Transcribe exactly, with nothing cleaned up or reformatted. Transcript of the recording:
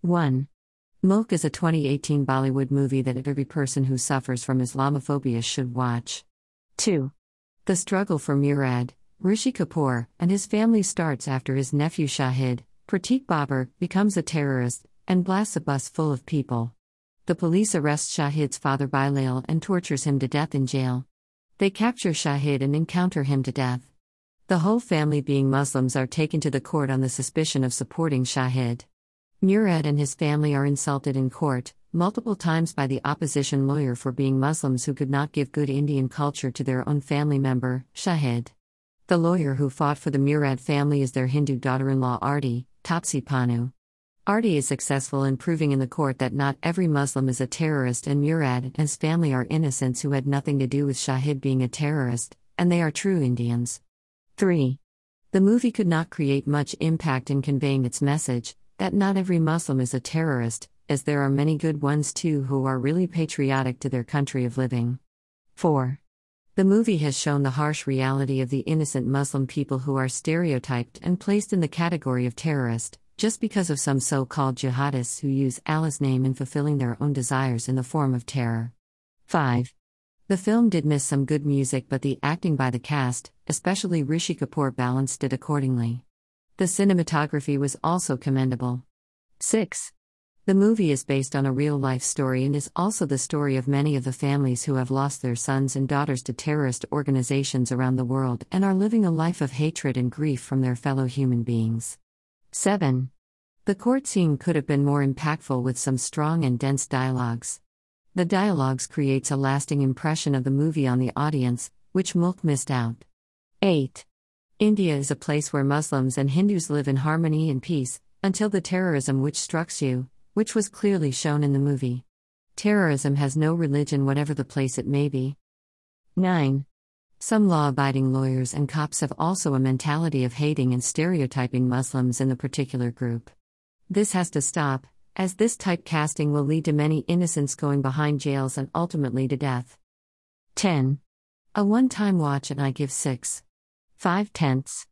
one. Mulk is a twenty eighteen Bollywood movie that every person who suffers from Islamophobia should watch. two. The struggle for Murad, Rishi Kapoor, and his family starts after his nephew Shahid, Pratik Babbar, becomes a terrorist and blasts a bus full of people. The police arrest Shahid's father Bilal and tortures him to death in jail. They capture Shahid and encounter him to death. The whole family, being Muslims, are taken to the court on the suspicion of supporting Shahid. Murad and his family are insulted in court, multiple times by the opposition lawyer for being Muslims who could not give good Indian culture to their own family member, Shahid. The lawyer who fought for the Murad family is their Hindu daughter-in-law Aarti, Tapsi Panu. Aarti is successful in proving in the court that not every Muslim is a terrorist, and Murad and his family are innocents who had nothing to do with Shahid being a terrorist, and they are true Indians. three. The movie could not create much impact in conveying its message, that not every Muslim is a terrorist, as there are many good ones too who are really patriotic to their country of living. four. The movie has shown the harsh reality of the innocent Muslim people who are stereotyped and placed in the category of terrorist, just because of some so-called jihadists who use Allah's name in fulfilling their own desires in the form of terror. five. The film did miss some good music, but the acting by the cast, especially Rishi Kapoor, balanced it accordingly. The cinematography was also commendable. six. The movie is based on a real-life story and is also the story of many of the families who have lost their sons and daughters to terrorist organizations around the world and are living a life of hatred and grief from their fellow human beings. seven. The court scene could have been more impactful with some strong and dense dialogues. The dialogues creates a lasting impression of the movie on the audience, which Mulk missed out. eight. India is a place where Muslims and Hindus live in harmony and peace, until the terrorism which strikes you, which was clearly shown in the movie. Terrorism has no religion, whatever the place it may be. nine. Some law-abiding lawyers and cops have also a mentality of hating and stereotyping Muslims in the particular group. This has to stop, as this typecasting will lead to many innocents going behind jails and ultimately to death. ten. A one-time watch, and I give six. five tenths.